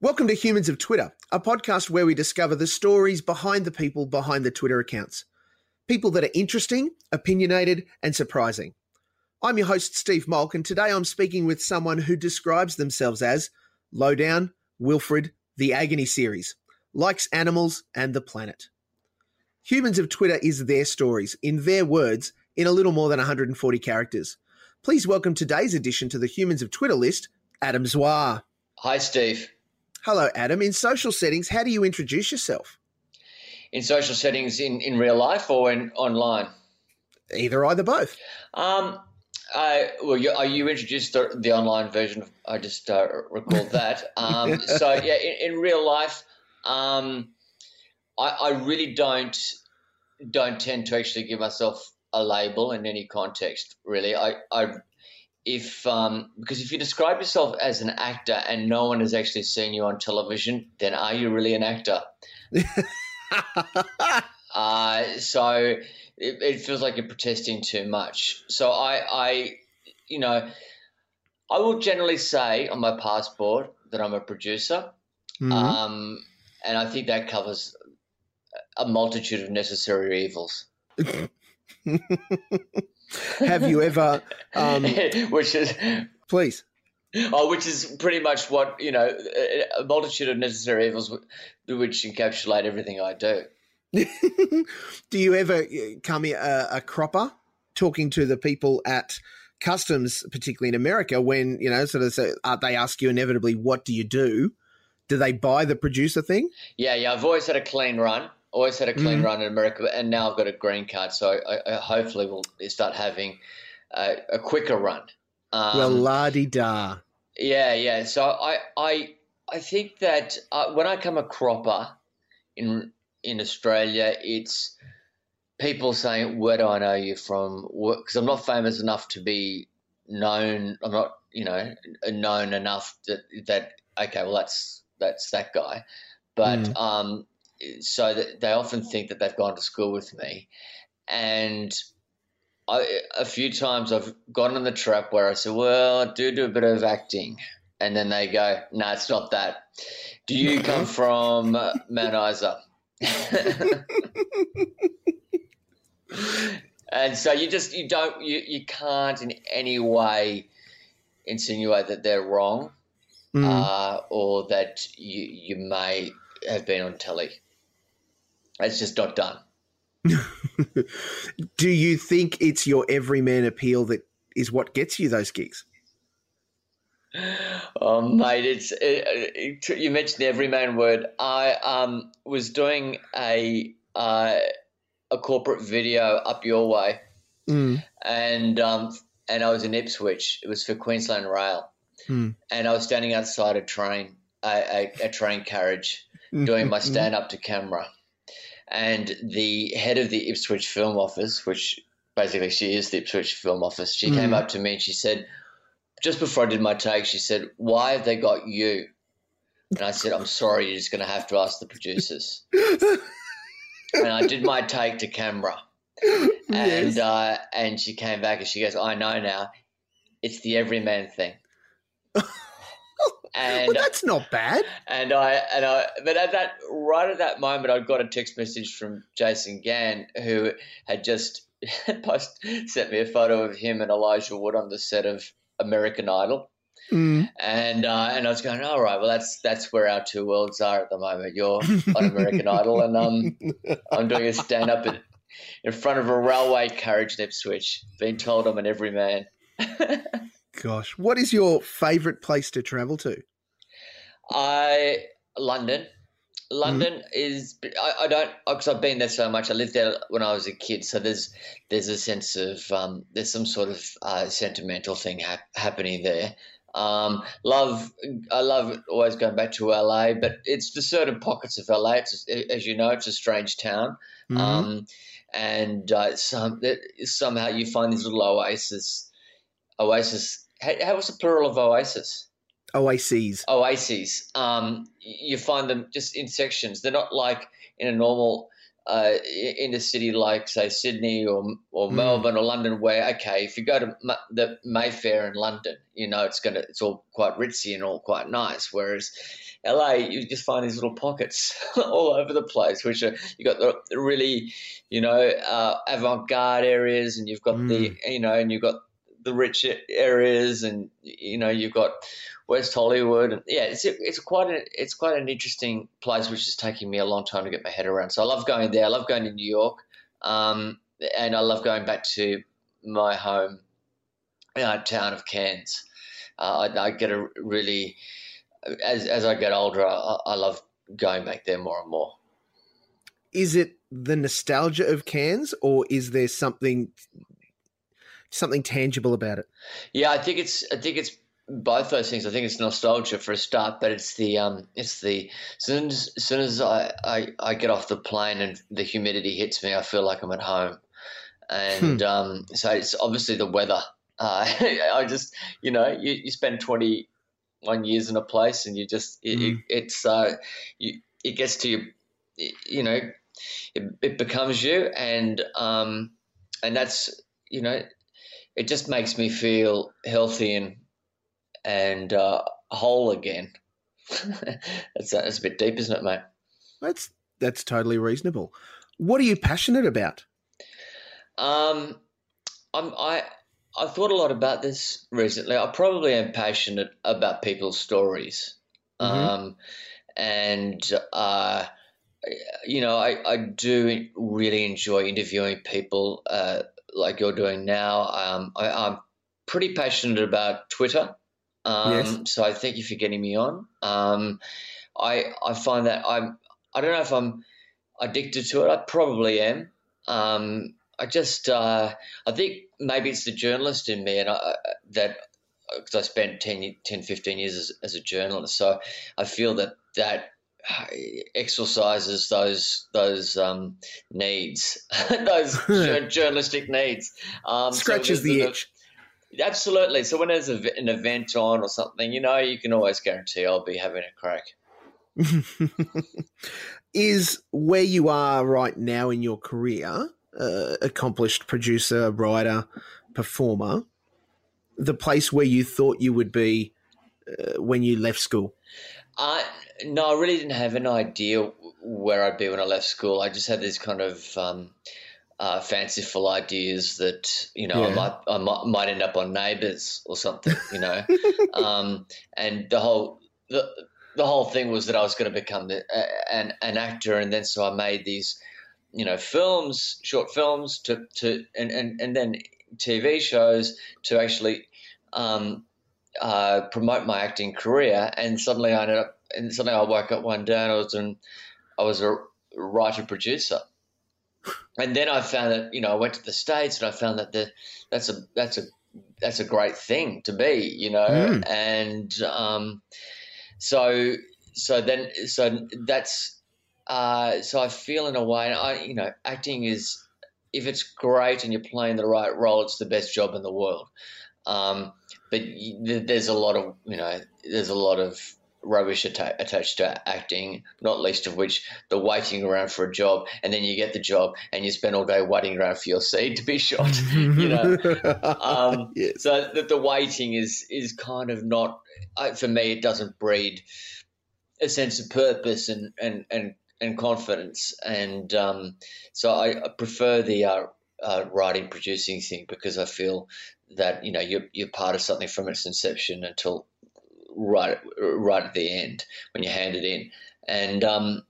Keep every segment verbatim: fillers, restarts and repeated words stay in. Welcome to Humans of Twitter, a podcast where we discover the stories behind the people behind the Twitter accounts. People that are interesting, opinionated, and surprising. I'm your host, Steve Mulk, and today I'm speaking with someone who describes themselves as Lowdown, Wilfred, The Agony Series, likes animals and the planet. Humans of Twitter is their stories, in their words, in a little more than one hundred forty characters. Please welcome today's addition to the Humans of Twitter list, Adam Zwar. Hi, Steve. Hello, Adam. In social settings, how do you introduce yourself? In social settings, in, in real life or in, online? Either, either, both. Um, I, well, you, you introduced the, the online version. Of, I just uh, recalled that. Um, so, yeah, in, in real life, um, I, I really don't don't tend to actually give myself a label in any context, really. I, I If um, because if you describe yourself as an actor and no one has actually seen you on television, then are you really an actor? uh, so it, it feels like you're protesting too much. So I, I, you know, I will generally say on my passport that I'm a producer, mm-hmm. um, and I think that covers a multitude of necessary evils. Have you ever, um, which is, please, oh, which is pretty much what, you know, a multitude of necessary evils, which encapsulate everything I do. Do you ever come a, a cropper talking to the people at customs, particularly in America, when, you know, sort of so they ask you inevitably, what do you do? Do they buy the producer thing? Yeah, yeah, I've always had a clean run. Always had a clean mm-hmm. run in America, and now I've got a green card, so I, I hopefully will start having a, a quicker run. Um, well, la-di-da. Yeah, yeah. So I, I, I think that uh, when I come a cropper in in Australia, it's people saying, "Where do I know you from?" Because I'm not famous enough to be known. I'm not, you know, known enough that that okay, well, that's that's that guy, but. Mm. Um, So that they often think that they've gone to school with me, and I, a few times I've gone in the trap where I said, "Well, I do do a bit of acting," and then they go, "No, nah, it's not that. Do you come from Mount Isa?" And so you just you don't you you can't in any way insinuate that they're wrong, mm. uh, or that you you may have been on telly. It's just not done. Do you think it's your everyman appeal that is what gets you those gigs? Oh, mate, it's it, it, you mentioned the everyman word. I um was doing a uh, a corporate video up your way, mm. and um and I was in Ipswich. It was for Queensland Rail, mm. and I was standing outside a train a, a, a train carriage. Doing my stand-up to camera, and the head of the Ipswich Film Office, which basically she is the Ipswich Film Office, she mm. came up to me and she said, just before I did my take, she said, "Why have they got you?" And I said, "I'm sorry, you're just going to have to ask the producers." And I did my take to camera, and yes. uh, and she came back and she goes, "I know now, it's the everyman thing." And, well, that's not bad. And I and I, but at that right at that moment, I got a text message from Jason Gann, who had just post, sent me a photo of him and Elijah Wood on the set of American Idol, mm. and uh, and I was going, all right, well, that's that's where our two worlds are at the moment. You're on American Idol, and um, I'm doing a stand up in, in front of a railway carriage in Ipswich, being told I'm an everyman. Gosh, what is your favourite place to travel to? I London. London mm-hmm. is I, I don't because I've been there so much. I lived there when I was a kid, so there's there's a sense of um, there's some sort of uh, sentimental thing ha- happening there. Um, love I love always going back to L A, but it's the certain pockets of L A. It's, as you know, it's a strange town, mm-hmm. um, and uh, some somehow you find these little oases. Oasis. How, how was the plural of oasis? Oases. Oases. Um, you find them just in sections. They're not like in a normal uh, in a city like, say, Sydney or or mm. Melbourne or London, where, okay, if you go to Ma- the Mayfair in London, you know, it's gonna it's all quite ritzy and all quite nice, whereas L A, you just find these little pockets all over the place, which are, you've got the really, you know, uh, avant-garde areas, and you've got mm. the, you know, and you've got the rich areas, and, you know, you've got West Hollywood. And yeah, it's it's quite a, it's quite an interesting place, which is taking me a long time to get my head around. So I love going there. I love going to New York, um, and I love going back to my home uh, town of Cairns. Uh, I, I get a really as as I get older, I, I love going back there more and more. Is it the nostalgia of Cairns, or is there something? something tangible about it? Yeah, I think it's I think it's both those things. I think it's nostalgia for a start, but it's the um it's the as soon as, as, soon as I, I, I get off the plane and the humidity hits me, I feel like I'm at home. And hmm. um so it's obviously the weather. Uh, I just you know, you, you spend twenty-one years in a place, and you just it, mm. it, it's uh you, it gets to you, you know, it, it becomes you, and um and that's, you know, it just makes me feel healthy and and uh, whole again. that's, that's a bit deep, isn't it, mate? That's that's totally reasonable. What are you passionate about? Um, I'm, I I thought a lot about this recently. I probably am passionate about people's stories, mm-hmm. um, and uh, you know, I, I do really enjoy interviewing people. Uh, like you're doing now. Um, I, I'm pretty passionate about Twitter. Um, yes. So I thank you for getting me on. Um, I I find that I'm, I don't know if I'm addicted to it. I probably am. Um, I just, uh, I think maybe it's the journalist in me, and I, that because I spent ten, ten, fifteen years as, as a journalist. So I feel that that exercises those those um, needs, those journalistic needs. Um, Scratches so the itch. Absolutely. So when there's a, an event on or something, you know, you can always guarantee I'll be having a crack. Is where you are right now in your career, uh, accomplished producer, writer, performer, the place where you thought you would be uh, when you left school? Uh, no, I really didn't have an idea where I'd be when I left school. I just had these kind of um, uh, fanciful ideas that, you know, yeah. I might I might, might end up on Neighbours or something, you know. um, and the whole the the whole thing was that I was going to become the, a, an an actor, and then so I made these, you know, films, short films, to to and and, and then T V shows to actually. Um, Uh, promote my acting career, and suddenly I ended up. And suddenly I woke up one day, and I was in, I was a writer producer, and then I found that, you know, I went to the States, and I found that the that's a that's a that's a great thing to be, you know, mm. and um, so so then so that's uh, so I feel in a way, I you know, acting is, if it's great and you're playing the right role, it's the best job in the world. Um, but there's a lot of, you know, there's a lot of rubbish atta- attached to acting, not least of which the waiting around for a job, and then you get the job and you spend all day waiting around for your scene to be shot, you know. Um, yes. So the, the waiting is, is kind of not, for me, it doesn't breed a sense of purpose and, and, and, and confidence. And um, so I, I prefer the uh, uh, writing, producing thing, because I feel – that, you know, you're you're part of something from its inception until right right at the end when you hand it in, and um,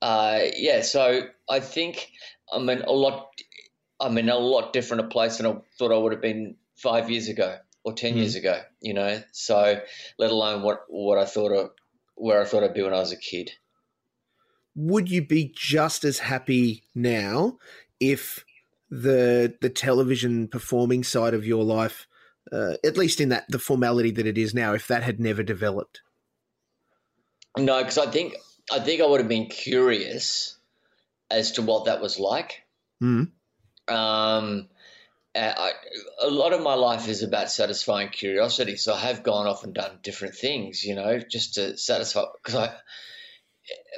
uh, yeah. So I think I'm in a lot I'm in a lot different a place than I thought I would have been five years ago or ten mm. years ago. You know, so let alone what what I thought of where I thought I'd be when I was a kid. Would you be just as happy now if the the television performing side of your life, uh, at least in that the formality that it is now, if that had never developed? No, because I think I think I would have been curious as to what that was like. Mm. Um, I, a lot of my life is about satisfying curiosity, so I have gone off and done different things, you know, just to satisfy, because I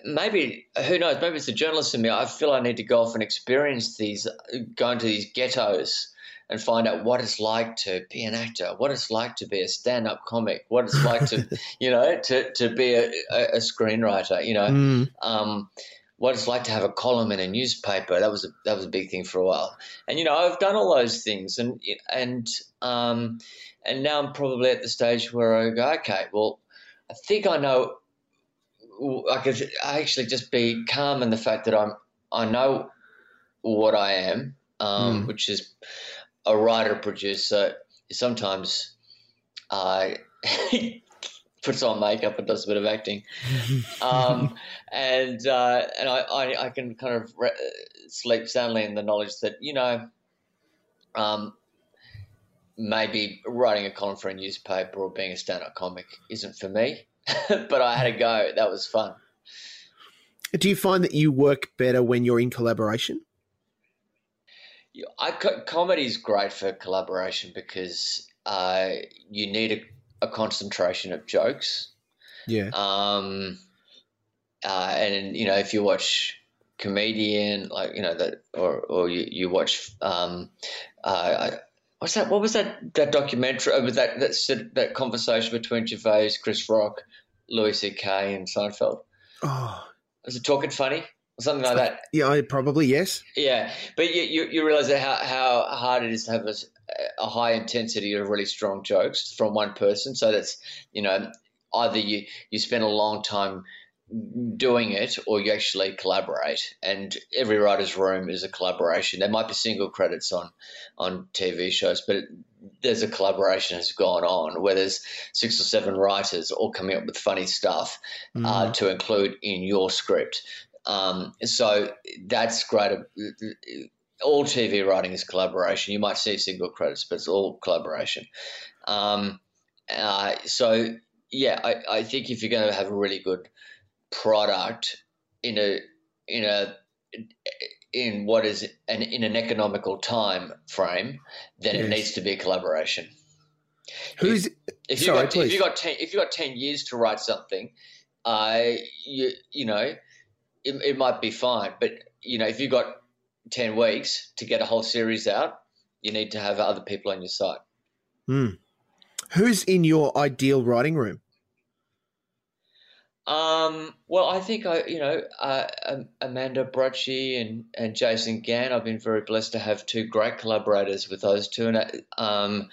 maybe, who knows, maybe it's the journalist in me. I feel I need to go off and experience these, go into these ghettos and find out what it's like to be an actor, what it's like to be a stand-up comic, what it's like to, you know, to, to be a, a screenwriter, you know, mm. um, what it's like to have a column in a newspaper. That was a, that was a big thing for a while. And, you know, I've done all those things and, and, um, and now I'm probably at the stage where I go, okay, well, I think I know, I could actually just be calm in the fact that I'm, I know what I am, um, mm. which is a writer, producer. Sometimes I puts on makeup and does a bit of acting, um, and uh, and I, I I can kind of re- sleep soundly in the knowledge that, you know, um, maybe writing a column for a newspaper or being a stand-up comic isn't for me. But I had a go. That was fun. Do you find that you work better when you're in collaboration? Yeah, I, comedy's great for collaboration because uh, you need a, a concentration of jokes. Yeah. Um. Uh, and you know, if you watch comedian, like you know that, or or you, you watch um, uh. I, What's that? What was that? That documentary? Was that that that conversation between Gervais, Chris Rock, Louis C K, and Seinfeld? Oh, was it Talking Funny or something like that? Yeah, probably yes. Yeah, but you you, you realise how how hard it is to have a, a high intensity of really strong jokes from one person. So that's, you know, either you you spend a long time doing it or you actually collaborate, and every writer's room is a collaboration. There might be single credits on on T V shows, but it, there's a collaboration that's gone on where there's six or seven writers all coming up with funny stuff mm. uh, to include in your script. Um, so that's great. All T V writing is collaboration. You might see single credits, but it's all collaboration. Um, uh, so yeah, I, I think if you're going to have a really good product in a in a in what is an in an economical time frame, then yes. It needs to be a collaboration. Who's if, if sorry, you got, please. If you got ten, if you got ten years to write something, I uh, you you know, it, it might be fine. But you know, if you got ten weeks to get a whole series out, you need to have other people on your side. Mm. Who's in your ideal writing room? Um, well, I think I, you know, uh, um, Amanda Bruchy and, and Jason Gann. I've been very blessed to have two great collaborators with those two, and um,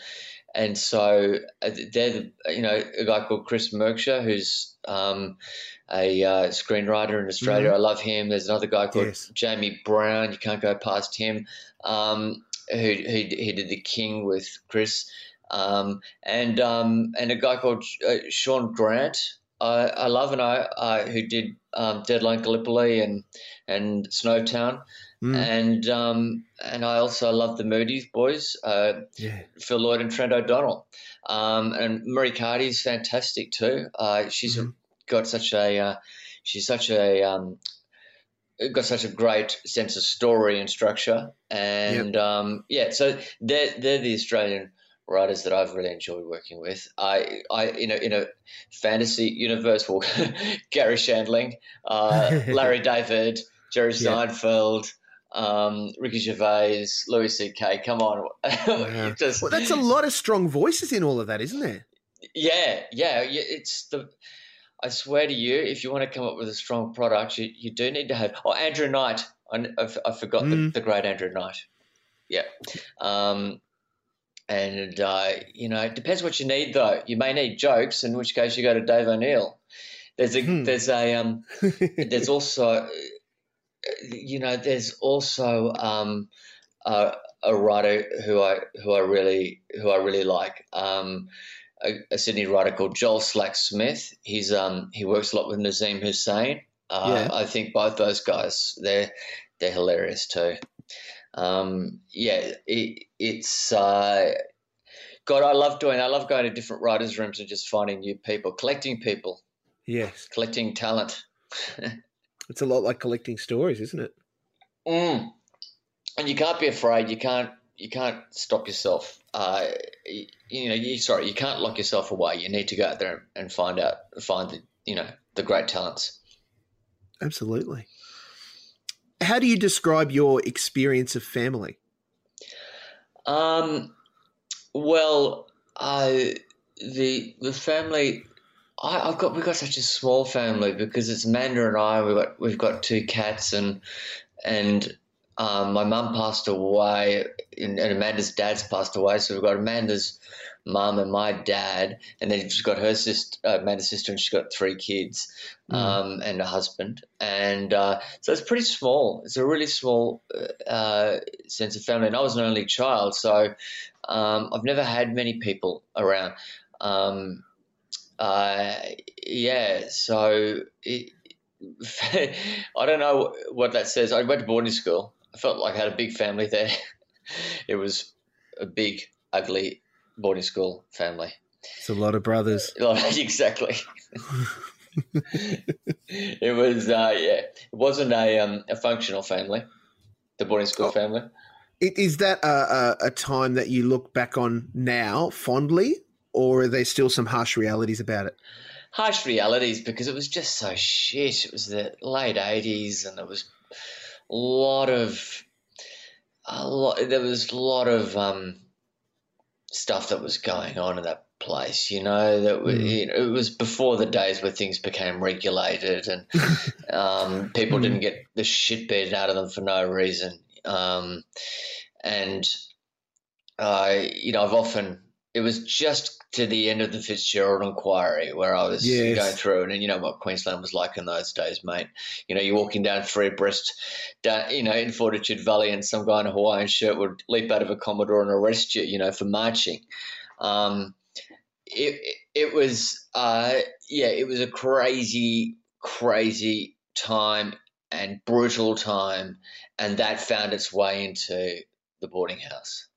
and so they're, you know, a guy called Chris Merkshire, who's um, a uh, screenwriter in Australia. Mm-hmm. I love him. There's another guy called yes. Jamie Brown. You can't go past him. Um, who who he did The King with Chris, um, and um, and a guy called uh, Sean Grant. I, I love and I uh, who did um, Deadline Gallipoli and and Snowtown, mm. and um, and I also love the Moody's boys, uh, yeah. Phil Lloyd and Trent O'Donnell, um, and Marie Cardi is fantastic too. Uh, she's mm. got such a uh, she's such a um, got such a great sense of story and structure, and yep. um, yeah, so they're they're the Australian writers that I've really enjoyed working with. I, I, you know, in a fantasy universe, well, Gary Shandling, uh, Larry David, Jerry Seinfeld, yeah. um, Ricky Gervais, Louis C K. Come on, wow. Just, well, that's a lot of strong voices in all of that, isn't there? Yeah, yeah. It's the. I swear to you, if you want to come up with a strong product, you, you do need to have. Oh, Andrew Knight. I, I forgot mm. the, the great Andrew Knight. Yeah. Um, And, uh, you know, it depends what you need, though. You may need jokes, in which case you go to Dave O'Neill. There's a, hmm. there's a, um, there's also, you know, there's also um, a, a writer who I, who I really, who I really like, um, a, a Sydney writer called Joel Slack-Smith. He's, um, he works a lot with Nazeem Hussain. Uh, yeah. I think both those guys, they're, they're hilarious too. Um, yeah, it, it's, uh, God, I love doing, I love going to different writers' rooms and just finding new people, collecting people. Yes. Collecting talent. It's a lot like collecting stories, isn't it? Mm. And you can't be afraid. You can't, you can't stop yourself. Uh, you, you know, you, sorry, you can't lock yourself away. You need to go out there and find out, find the, you know, the great talents. Absolutely. How do you describe your experience of family? Um, well, I, the the family, I, I've got we've got such a small family because it's Amanda and I. We've got we've got two cats and and um, my mum passed away and, and Amanda's dad's passed away, so we've got Amanda's mum and my dad, and then she's got her sister, uh, Amanda's sister, and she's got three kids um, mm. and a husband. And uh, so it's pretty small. It's a really small uh, sense of family. And I was an only child, so um, I've never had many people around. Um, uh, yeah, so it, I don't know what that says. I went to boarding school. I felt like I had a big family there. It was a big, ugly boarding school family. It's a lot of brothers. Exactly. It was, uh, yeah, it wasn't a um, a functional family, the boarding school oh. family. It, is that a, a, a time that you look back on now fondly, or are there still some harsh realities about it? Harsh realities, because it was just so shit. It was the late eighties, and there was a lot of a lot. There was a lot of. Um, stuff that was going on in that place, you know, that we, you know, it was before the days where things became regulated and um, people didn't get the shit beaten out of them for no reason. Um, and, I, uh, you know, I've often, it was just to the end of the Fitzgerald Inquiry where I was yes. going through and, and you know what Queensland was like in those days, mate. You know, you're walking down three abreast, down, you know, in Fortitude Valley, and some guy in a Hawaiian shirt would leap out of a Commodore and arrest you, you know, for marching. Um, it, it was, uh, yeah, it was a crazy, crazy time and brutal time, and that found its way into the boarding house.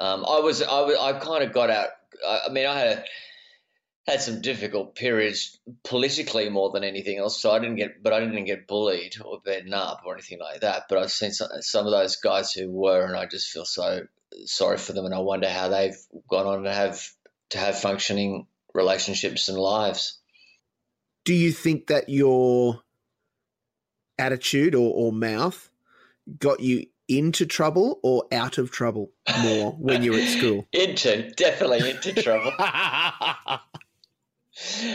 Um, I was, I was, I kind of got out. I, I mean, I had a, had some difficult periods politically more than anything else. So I didn't get, but I didn't get bullied or beaten up or anything like that. But I've seen some, some of those guys who were, and I just feel so sorry for them. And I wonder how they've gone on to have to have functioning relationships and lives. Do you think that your attitude or, or mouth got you into trouble or out of trouble more when you were at school? Into, definitely into trouble. I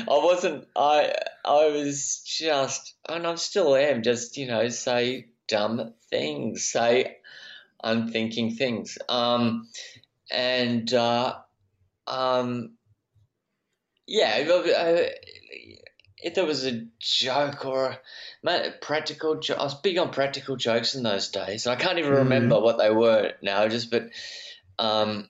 wasn't, I I was just, and I still am, just, you know, say dumb things, say unthinking things. Um, and, uh, um, yeah, I, if there was a joke or a man, practical joke, I was big on practical jokes in those days. And I can't even mm. remember what they were now, just, but um,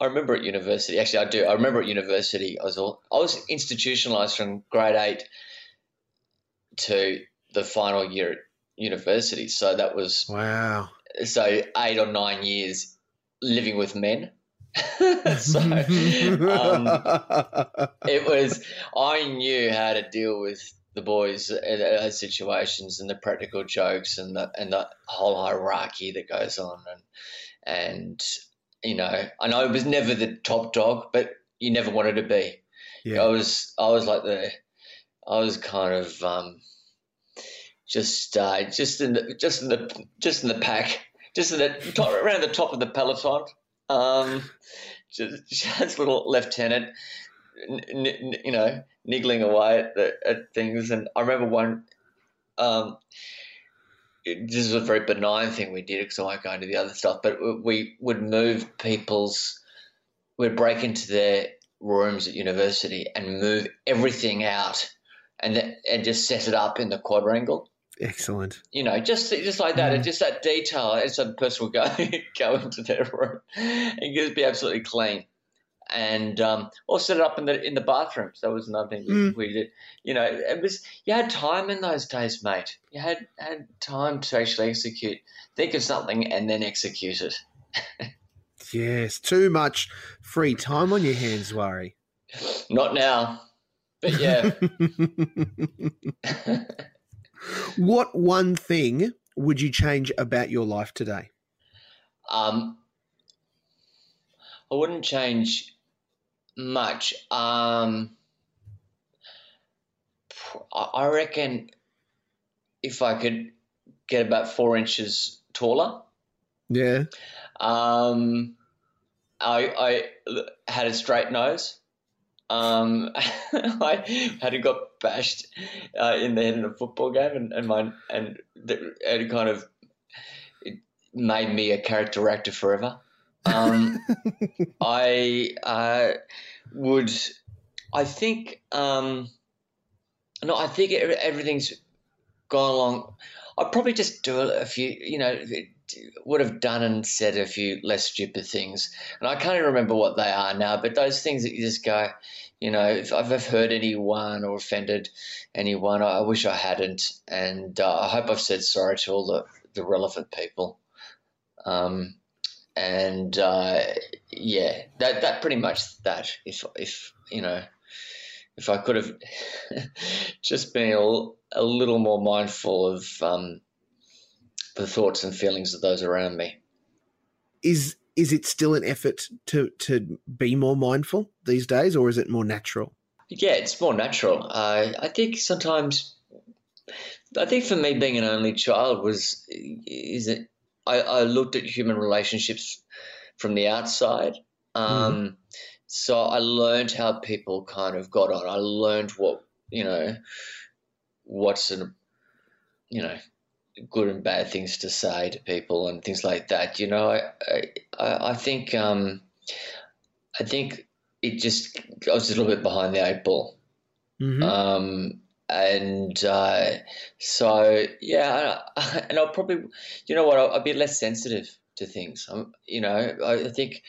I remember at university, actually I do, I remember at university, I was all, I was institutionalized from grade eight to the final year at university. So that was, wow. So eight or nine years living with men. So um, it was, I knew how to deal with the boys in those situations and the practical jokes and the and the whole hierarchy that goes on, and and you know, I know it was never the top dog, but you never wanted to be. Yeah. I was I was like the I was kind of um, just uh, just in the just in the just in the pack, just in the top, around the top of the peloton. Um, just, just little lieutenant, n- n- you know, niggling away at, the, at things. And I remember one, um, it, this is a very benign thing we did because I won't go into the other stuff, but we would move people's, we'd break into their rooms at university and move everything out and th- and just set it up in the quadrangle. Excellent. You know, just just like that, mm. and just that detail, and so the person will go go into their room and just be absolutely clean, and um, or set it up in the in the bathrooms. That was another thing we, mm. we did. You know, it was you had time in those days, mate. You had had time to actually execute, think of something, and then execute it. Yes, too much free time on your hands, Zwar. Not now, but yeah. What one thing would you change about your life today? Um, I wouldn't change much. Um, I reckon if I could get about four inches taller. Yeah. Um, I I had a straight nose. Um, I had got bashed uh, in the head in a football game, and and my and the, it kind of it made me a character actor forever. Um, I uh, would. I think. Um, no, I think everything's gone along. I'd probably just do a few, you know, would have done and said a few less stupid things. And I can't even remember what they are now, but those things that you just go, you know, if I've hurt anyone or offended anyone, I wish I hadn't. And uh, I hope I've said sorry to all the, the relevant people. Um, and, uh, yeah, that that pretty much that, if, if you know, if I could have just been all, a little more mindful of um, the thoughts and feelings of those around me. Is is it still an effort to, to be more mindful these days, or is it more natural? Yeah, it's more natural. Uh, I think sometimes, I think for me being an only child was, is it, I, I looked at human relationships from the outside. Um, mm-hmm. So I learned how people kind of got on. I learned what, you know, what's an, you know, good and bad things to say to people and things like that. You know, I, I, I think, um, I think it just, I was a little bit behind the eight ball. Mm-hmm. Um, and, uh, so yeah, I, and I'll probably, you know what, I'll, I'll be less sensitive to things. I'm, you know, I, I think,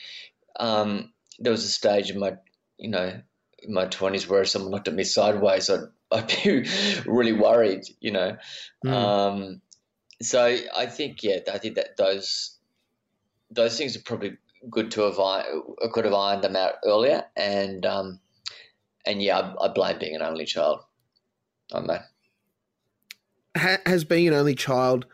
um, there was a stage in my, you know, in my twenties where if someone looked at me sideways, I'd, I'd be really worried, you know. Mm. Um, so I think, yeah, I think that those those things are probably good to have. I could have ironed them out earlier, and um, and yeah, I, I blame being an only child on that. Has being an only child,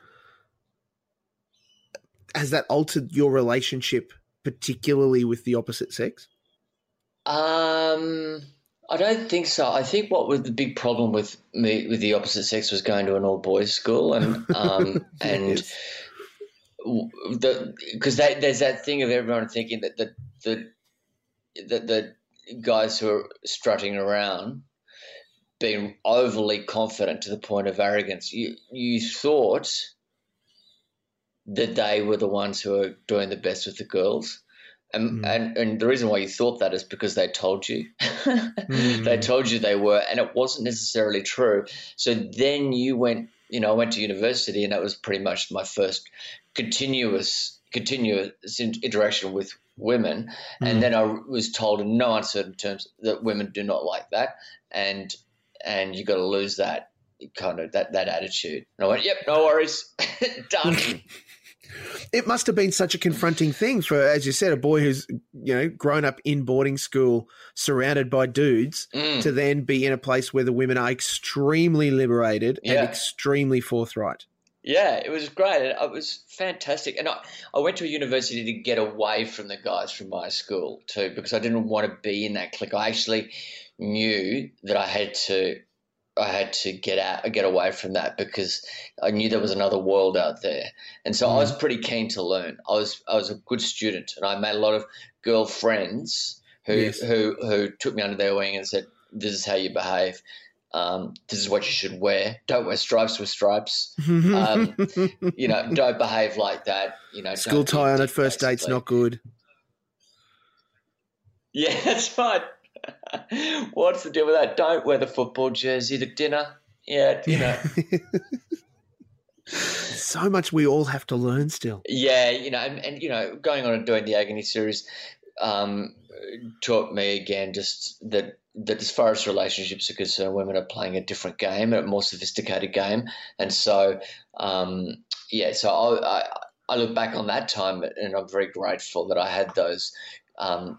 has that altered your relationship, particularly with the opposite sex? Um. I don't think so. I think what was the big problem with me with the opposite sex was going to an all-boys school, and um, and because the, there's that thing of everyone thinking that the the that the guys who are strutting around being overly confident to the point of arrogance, you you thought that they were the ones who are doing the best with the girls. And, mm. and and the reason why you thought that is because they told you. mm. They told you they were, and it wasn't necessarily true. So then you went, you know, I went to university, and that was pretty much my first continuous continuous interaction with women. Mm. And then I was told in no uncertain terms that women do not like that, and and you got to lose that kind of that that attitude. And I went, yep, no worries, done. It must have been such a confronting thing for, as you said, a boy who's, you know, grown up in boarding school surrounded by dudes mm. to then be in a place where the women are extremely liberated yeah. and extremely forthright. Yeah, it was great. It was fantastic. And I, I went to a university to get away from the guys from my school too, because I didn't want to be in that clique. I actually knew that I had to I had to get out, get away from that, because I knew there was another world out there, and so mm. I was pretty keen to learn. I was I was a good student, and I made a lot of girlfriends who yes. who who took me under their wing and said, "This is how you behave. Um, this is what you should wear. Don't wear stripes with stripes. Um, you know, don't behave like that. You know, school tie on at first basically. Date's not good." Yeah, that's right. What's the deal with that? Don't wear the football jersey to dinner. Yeah, you know. So much we all have to learn still. Yeah, you know, and, and you know, going on and doing the Agony series um, taught me again just that that as far as relationships are concerned, women are playing a different game, a more sophisticated game, and so um, yeah. So I, I I look back on that time, and I'm very grateful that I had those. Um,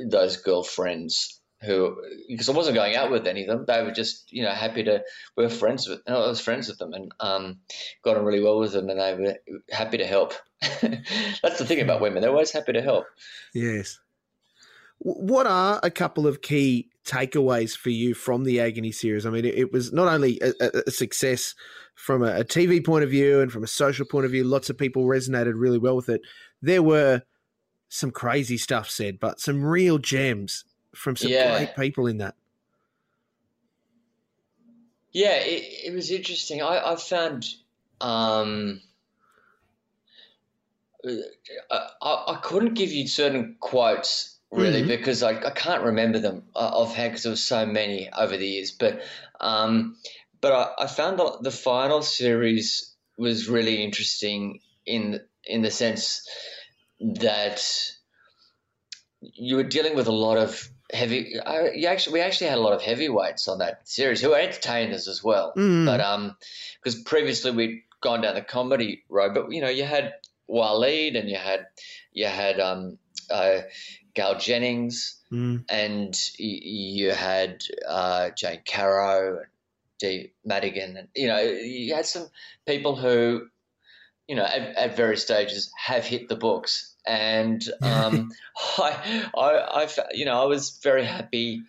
those girlfriends who, because I wasn't going out with any of them, they were just, you know, happy to, we were friends with, I was friends with them and um, got on really well with them, and they were happy to help. That's the thing about women. They're always happy to help. Yes. What are a couple of key takeaways for you from the Agony series? I mean, it was not only a, a success from a T V point of view and from a social point of view, lots of people resonated really well with it. There were some crazy stuff said, but some real gems from some yeah. great people in that. Yeah, it, it was interesting. I, I found um, I, I couldn't give you certain quotes really mm-hmm. because I, I can't remember them offhand because there were so many over the years. But um, but I, I found the, the final series was really interesting in in the sense that you were dealing with a lot of heavy uh, – you actually, we actually had a lot of heavyweights on that series who were entertainers as well. Mm. But um, because previously we'd gone down the comedy road, but, you know, you had Waleed and you had you had um, uh, Gal Jennings mm. and you had uh, Jane Caro and Dee Madigan. And, you know, you had some people who, you know, at, at various stages have hit the books. And um, I, I, I, you know, I was very happy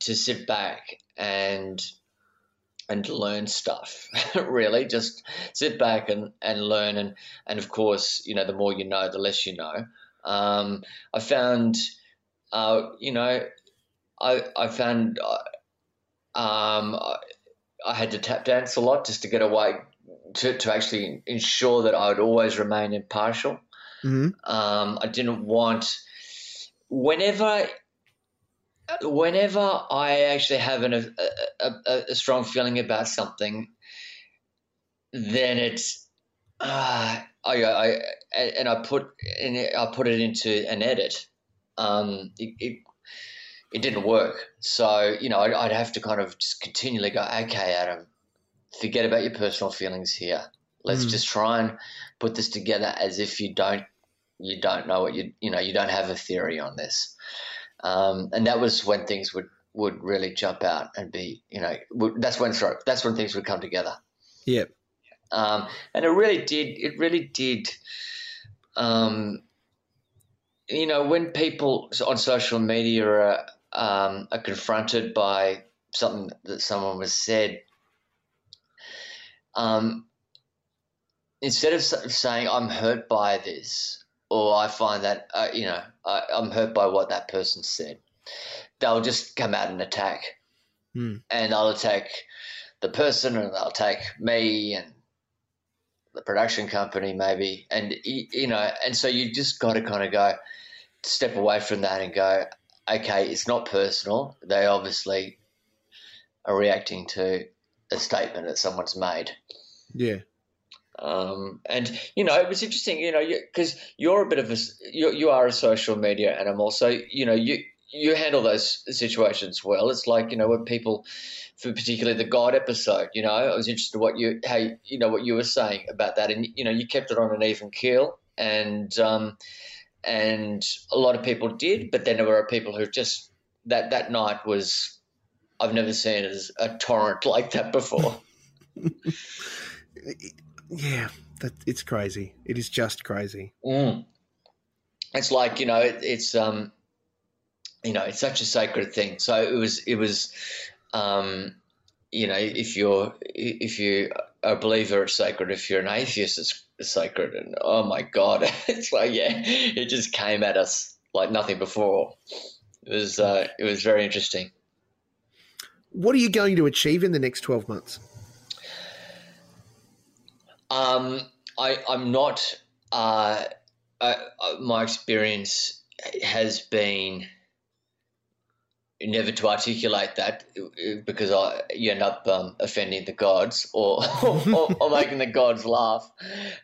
to sit back and and learn stuff. Really, just sit back and, and learn. And and of course, you know, the more you know, the less you know. Um, I found, uh, you know, I I found, uh, um, I, I had to tap dance a lot just to get away to to actually ensure that I would always remain impartial. Mm-hmm. Um, I didn't want whenever, whenever I actually have an, a, a, a strong feeling about something, then it's uh, I, I and I put in it, I put it into an edit. Um, it, it it didn't work, so you know I'd, I'd have to kind of just continually go, okay, Adam, forget about your personal feelings here. Let's mm. just try and put this together as if you don't you don't know what you you know you don't have a theory on this, um, and that was when things would, would really jump out and be you know would, that's when sorry, that's when things would come together. Yeah, um, and it really did it really did, um, you know when people on social media are um, are confronted by something that someone was said. Um, Instead of saying I'm hurt by this or I find that, uh, you know, I, I'm hurt by what that person said, they'll just come out and attack mm. and they'll attack the person and they'll attack me and the production company maybe and, you know, and so you just got to kind of go step away from that and go, okay, it's not personal. They obviously are reacting to a statement that someone's made. Yeah. Um, and, you know, it was interesting, you know, because you, you're a bit of a you, – you are a social media animal, so, you know, you you handle those situations well. It's like, you know, when people – for particularly the God episode, you know, I was interested in what you – how you know, what you were saying about that. And, you know, you kept it on an even keel and um, and a lot of people did, but then there were people who just that, – that night was – I've never seen it as a torrent like that before. Yeah, that it's crazy. It is just crazy. Mm. It's like you know, it, it's um, you know, it's such a sacred thing. So it was, it was, um, you know, if you're if you are a believer, it's sacred. If you're an atheist, it's sacred. And oh my God, it's like yeah, it just came at us like nothing before. It was uh, it was very interesting. What are you going to achieve in the next twelve months? Um, I, I'm not, uh, I, I, my experience has been never to articulate that because I, you end up um, offending the gods or, or, or making the gods laugh.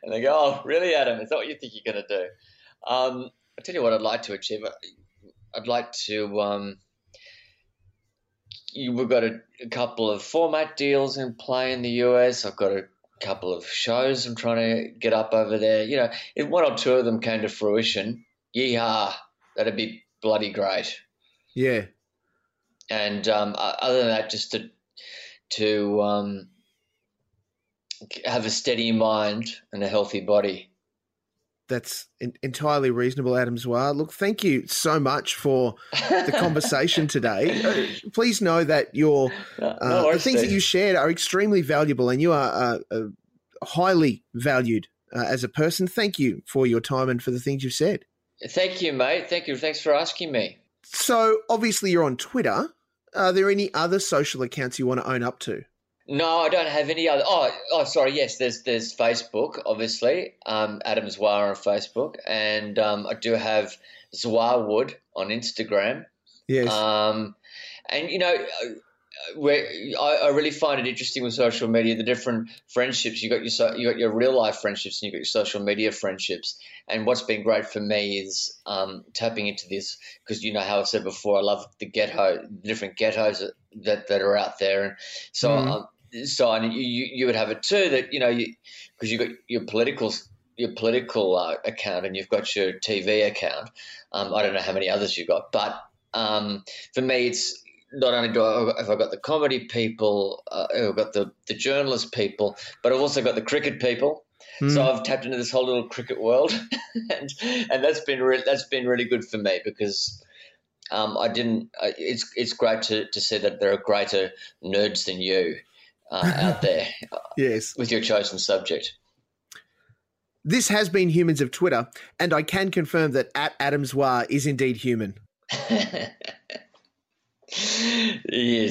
And they go, oh, really, Adam, is that what you think you're going to do? Um, I'll tell you what I'd like to achieve. I'd like to um, – we've got a, a couple of format deals in play in the U S. I've got a couple of shows I'm trying to get up over there. You know, if one or two of them came to fruition, yeehaw, that'd be bloody great. Yeah. And um, other than that, just to to um, have a steady mind and a healthy body. That's in, entirely reasonable, Adam Zwar. Look, thank you so much for the conversation today. Please know that your no, no uh, worries, the things Steve. that you shared are extremely valuable, and you are uh, uh, highly valued uh, as a person. Thank you for your time and for the things you've said. Thank you, mate. Thank you. Thanks for asking me. So obviously you're on Twitter. Are there any other social accounts you want to own up to? No, I don't have any other. Oh, oh, sorry. Yes, there's there's Facebook, obviously. Um, Adam Zwar on Facebook, and um, I do have Zwar Wood on Instagram. Yes. Um, and you know, where I, I really find it interesting with social media, the different friendships. You got your you got your real life friendships, and you got your social media friendships. And what's been great for me is um, tapping into this, because you know how I said before, I love the ghetto, the different ghettos that that are out there, and so. Mm. Um, So and you, you would have it too, that, you know, you, because you've got your political your political uh, account and you've got your T V account. Um, I don't know how many others you've got. But um, for me, it's not only do I, have I got the comedy people, uh, I've got the, the journalist people, but I've also got the cricket people. Mm. So I've tapped into this whole little cricket world and, and that's been re- that's been really good for me, because – um, I didn't – it's it's great to, to see that there are greater nerds than you. Uh, out there uh, yes, with your chosen subject. This has been Humans of Twitter, and I can confirm that at Adam Zwar is indeed human. Yes.